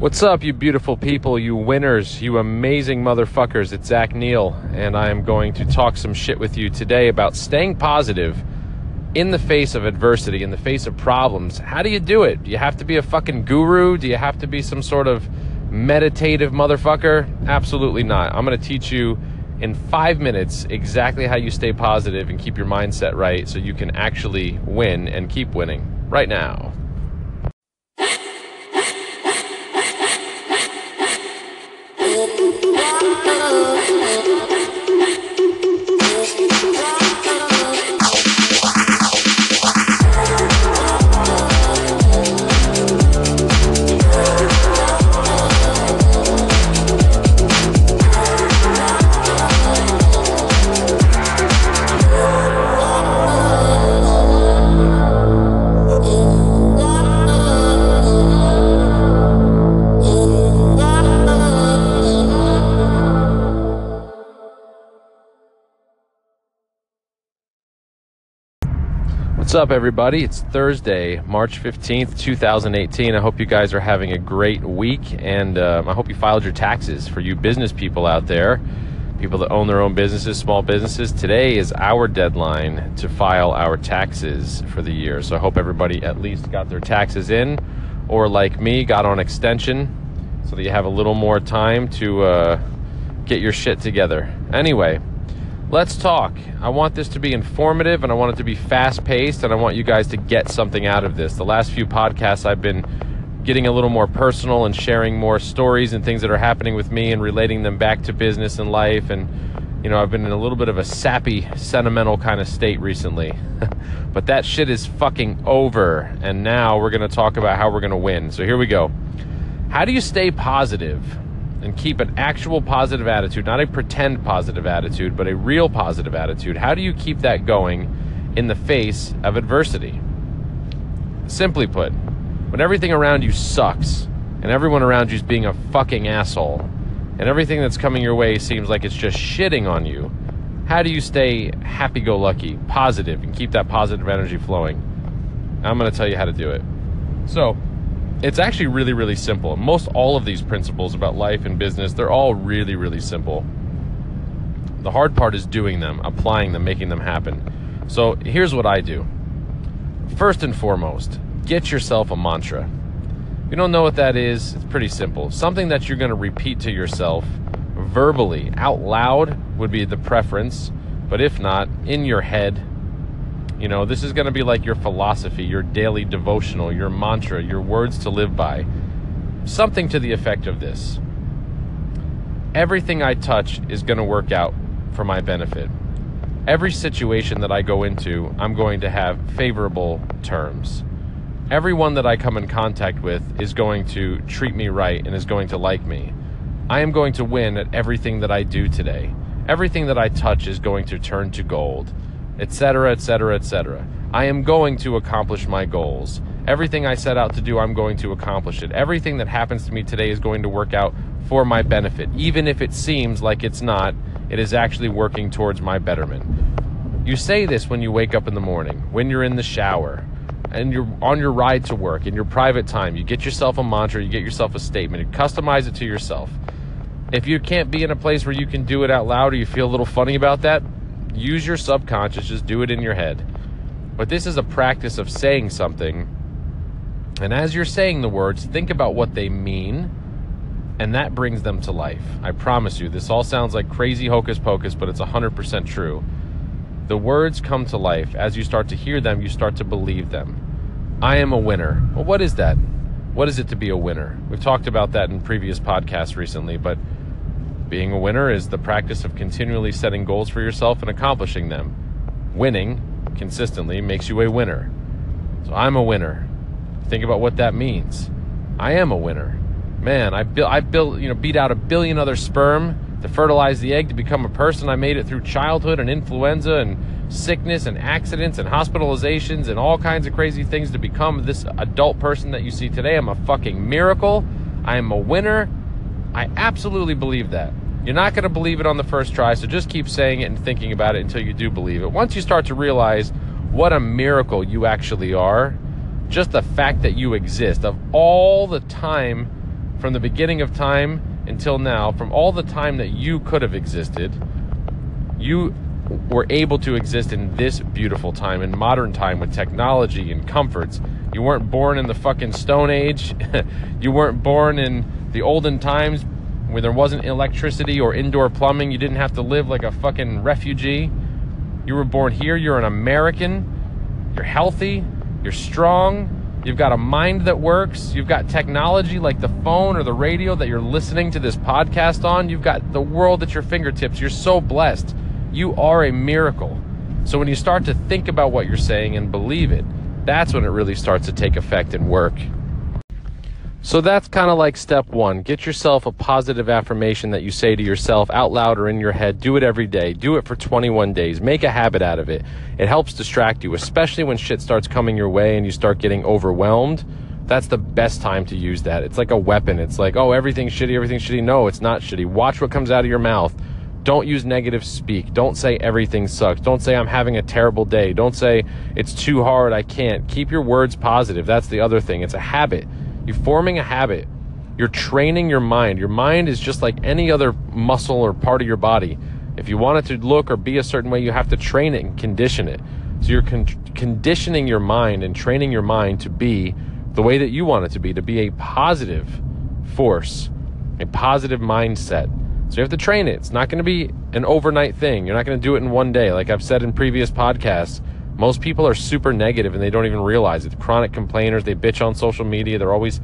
What's up, you beautiful people, you winners, you amazing motherfuckers? It's Zach Neal, and I am going to talk some shit with you today about staying positive in the face of adversity, in the face of problems. How do you do it? Do you have to be a fucking guru? Do you have to be some sort of meditative motherfucker? Absolutely not. I'm going to teach you in 5 minutes exactly how you stay positive and keep your mindset right so you can actually win and keep winning right now. What's up, everybody? It's Thursday, March 15th, 2018. I hope you guys are having a great week, and I hope you filed your taxes. For you business people out there, people that own their own businesses, small businesses, today is our deadline to file our taxes for the year. So I hope everybody at least got their taxes in, or like me, got on extension so that you have a little more time to get your shit together. Anyway, let's talk. I want this to be informative, and I want it to be fast-paced, and I want you guys to get something out of this. The last few podcasts, I've been getting a little more personal and sharing more stories and things that are happening with me and relating them back to business and life. And, you know, I've been in a little bit of a sappy, sentimental kind of state recently. But that shit is fucking over, and now we're going to talk about how we're going to win. So here we go. How do you stay positive and keep an actual positive attitude, not a pretend positive attitude, but a real positive attitude? How do you keep that going in the face of adversity? Simply put, when everything around you sucks, and everyone around you is being a fucking asshole, and everything that's coming your way seems like it's just shitting on you, how do you stay happy-go-lucky, positive, and keep that positive energy flowing? I'm going to tell you how to do it. So, it's actually really, really simple. Most all of these principles about life and business, they're all really, really simple. The hard part is doing them, applying them, making them happen. So here's what I do. First and foremost, get yourself a mantra. If you don't know what that is, it's pretty simple. Something that you're going to repeat to yourself verbally, out loud would be the preference, but if not, in your head. You know, this is going to be like your philosophy, your daily devotional, your mantra, your words to live by. Something to the effect of this: everything I touch is going to work out for my benefit. Every situation that I go into, I'm going to have favorable terms. Everyone that I come in contact with is going to treat me right and is going to like me. I am going to win at everything that I do today. Everything that I touch is going to turn to gold. Etc., etc., etc. I am going to accomplish my goals. Everything I set out to do, I'm going to accomplish it. Everything that happens to me today is going to work out for my benefit. Even if it seems like it's not, it is actually working towards my betterment. You say this when you wake up in the morning, when you're in the shower, and you're on your ride to work, in your private time. You get yourself a mantra, you get yourself a statement, you customize it to yourself. If you can't be in a place where you can do it out loud, or you feel a little funny about that, use your subconscious, just do it in your head. But this is a practice of saying something, and as you're saying the words, think about what they mean, and that brings them to life. I promise you, this all sounds like crazy hocus pocus, but it's 100% true. The words come to life. As you start to hear them, you start to believe them. I am a winner. Well, what is that? What is it to be a winner? We've talked about that in previous podcasts recently, but being a winner is the practice of continually setting goals for yourself and accomplishing them. Winning consistently makes you a winner. So I'm a winner. Think about what that means. I am a winner. Man, I beat out 1 billion other sperm to fertilize the egg to become a person. I made it through childhood and influenza and sickness and accidents and hospitalizations and all kinds of crazy things to become this adult person that you see today. I'm a fucking miracle. I am a winner. I absolutely believe that. You're not going to believe it on the first try, so just keep saying it and thinking about it until you do believe it. Once you start to realize what a miracle you actually are, just the fact that you exist, of all the time from the beginning of time until now, from all the time that you could have existed, you were able to exist in this beautiful time, in modern time, with technology and comforts. You weren't born in the fucking Stone Age. You weren't born in the olden times where there wasn't electricity or indoor plumbing. You didn't have to live like a fucking refugee. You were born here. You're an American. You're healthy. You're strong. You've got a mind that works. You've got technology like the phone or the radio that you're listening to this podcast on. You've got the world at your fingertips. You're so blessed. You are a miracle. So when you start to think about what you're saying and believe it, that's when it really starts to take effect and work. So that's kind of like step one. Get yourself a positive affirmation that you say to yourself out loud or in your head. Do it every day. Do it for 21 days. Make a habit out of it. It helps distract you, especially when shit starts coming your way and you start getting overwhelmed. That's the best time to use that. It's like a weapon. It's like, oh, everything's shitty, everything's shitty. No, it's not shitty. Watch what comes out of your mouth. Don't use negative speak. Don't say everything sucks. Don't say I'm having a terrible day. Don't say it's too hard, I can't. Keep your words positive. That's the other thing. It's a habit. You're forming a habit. You're training your mind. Your mind is just like any other muscle or part of your body. If you want it to look or be a certain way, you have to train it and condition it. So you're conditioning your mind and training your mind to be the way that you want it to be a positive force, a positive mindset. So you have to train it. It's not going to be an overnight thing. You're not going to do it in one day. Like I've said in previous podcasts, most people are super negative and they don't even realize it. Chronic complainers, they bitch on social media. They're always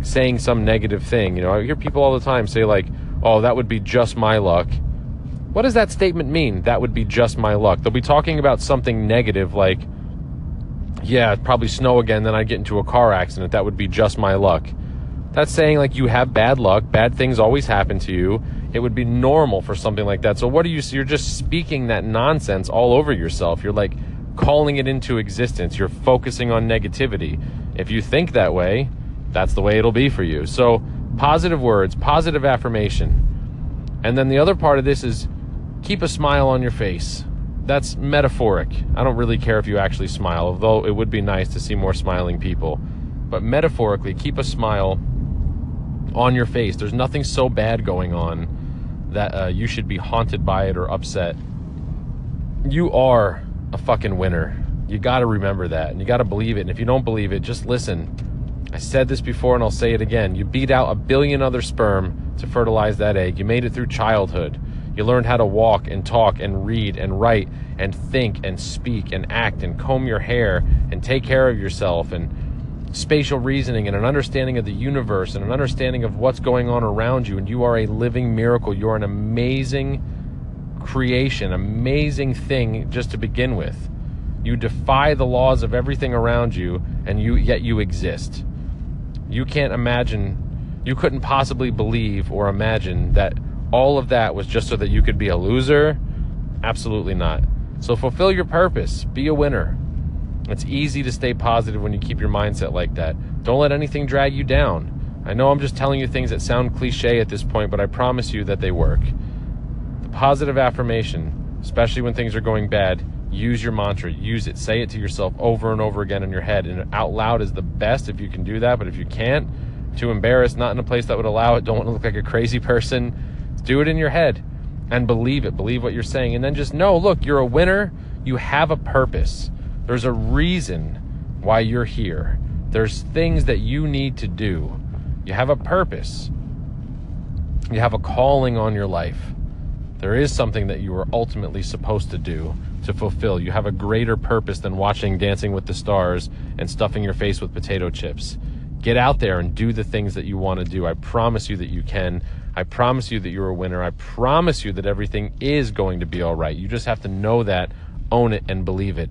saying some negative thing. You know, I hear people all the time say like, oh, that would be just my luck. What does that statement mean? That would be just my luck. They'll be talking about something negative like, yeah, it'd probably snow again, then I'd get into a car accident. That would be just my luck. That's saying like you have bad luck, bad things always happen to you. It would be normal for something like that. So what do you see? You're just speaking that nonsense all over yourself. You're like calling it into existence. You're focusing on negativity. If you think that way, that's the way it'll be for you. So positive words, positive affirmation. And then the other part of this is keep a smile on your face. That's metaphoric. I don't really care if you actually smile, although it would be nice to see more smiling people. But metaphorically, keep a smile on your face. There's nothing so bad going on that you should be haunted by it or upset. You are a fucking winner. You got to remember that, and you got to believe it. And if you don't believe it, just listen. I said this before and I'll say it again. You beat out 1 billion other sperm to fertilize that egg. You made it through childhood. You learned how to walk and talk and read and write and think and speak and act and comb your hair and take care of yourself and spatial reasoning and an understanding of the universe and an understanding of what's going on around you. And you are a living miracle. You're an amazing creation, amazing thing just to begin with. You defy the laws of everything around you, and yet you exist. You can't imagine, you couldn't possibly believe or imagine that all of that was just so that you could be a loser. Absolutely not. So fulfill your purpose. Be a winner. It's easy to stay positive when you keep your mindset like that. Don't let anything drag you down. I know I'm just telling you things that sound cliche at this point, but I promise you that they work. The positive affirmation, especially when things are going bad, use your mantra. Use it. Say it to yourself over and over again in your head. And out loud is the best if you can do that. But if you can't, too embarrassed, not in a place that would allow it, don't want to look like a crazy person, do it in your head and believe it. Believe what you're saying. And then just know, look, you're a winner. You have a purpose. There's a reason why you're here. There's things that you need to do. You have a purpose. You have a calling on your life. There is something that you are ultimately supposed to do to fulfill. You have a greater purpose than watching Dancing with the Stars and stuffing your face with potato chips. Get out there and do the things that you want to do. I promise you that you can. I promise you that you're a winner. I promise you that everything is going to be all right. You just have to know that, own it, and believe it.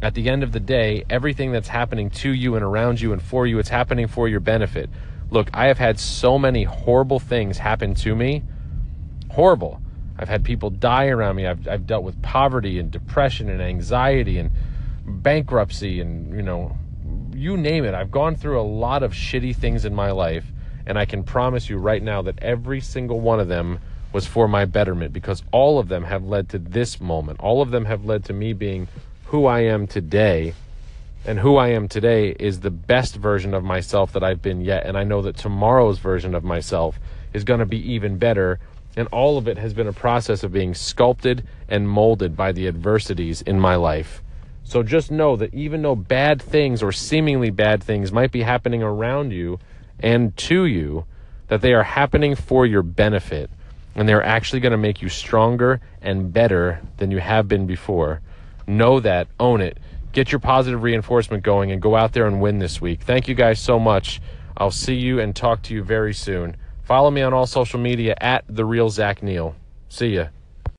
At the end of the day, everything that's happening to you and around you and for you, it's happening for your benefit. Look, I have had so many horrible things happen to me. Horrible. I've had people die around me. I've dealt with poverty and depression and anxiety and bankruptcy and, you know, you name it. I've gone through a lot of shitty things in my life, and I can promise you right now that every single one of them was for my betterment, because all of them have led to this moment. All of them have led to me being who I am today, and who I am today is the best version of myself that I've been yet. And I know that tomorrow's version of myself is going to be even better. And all of it has been a process of being sculpted and molded by the adversities in my life. So just know that even though bad things or seemingly bad things might be happening around you and to you, that they are happening for your benefit, and they're actually going to make you stronger and better than you have been before. Know that, own it, get your positive reinforcement going, and go out there and win this week. Thank you guys so much. I'll see you and talk to you very soon. Follow me on all social media at The Real Zach Neal. See ya.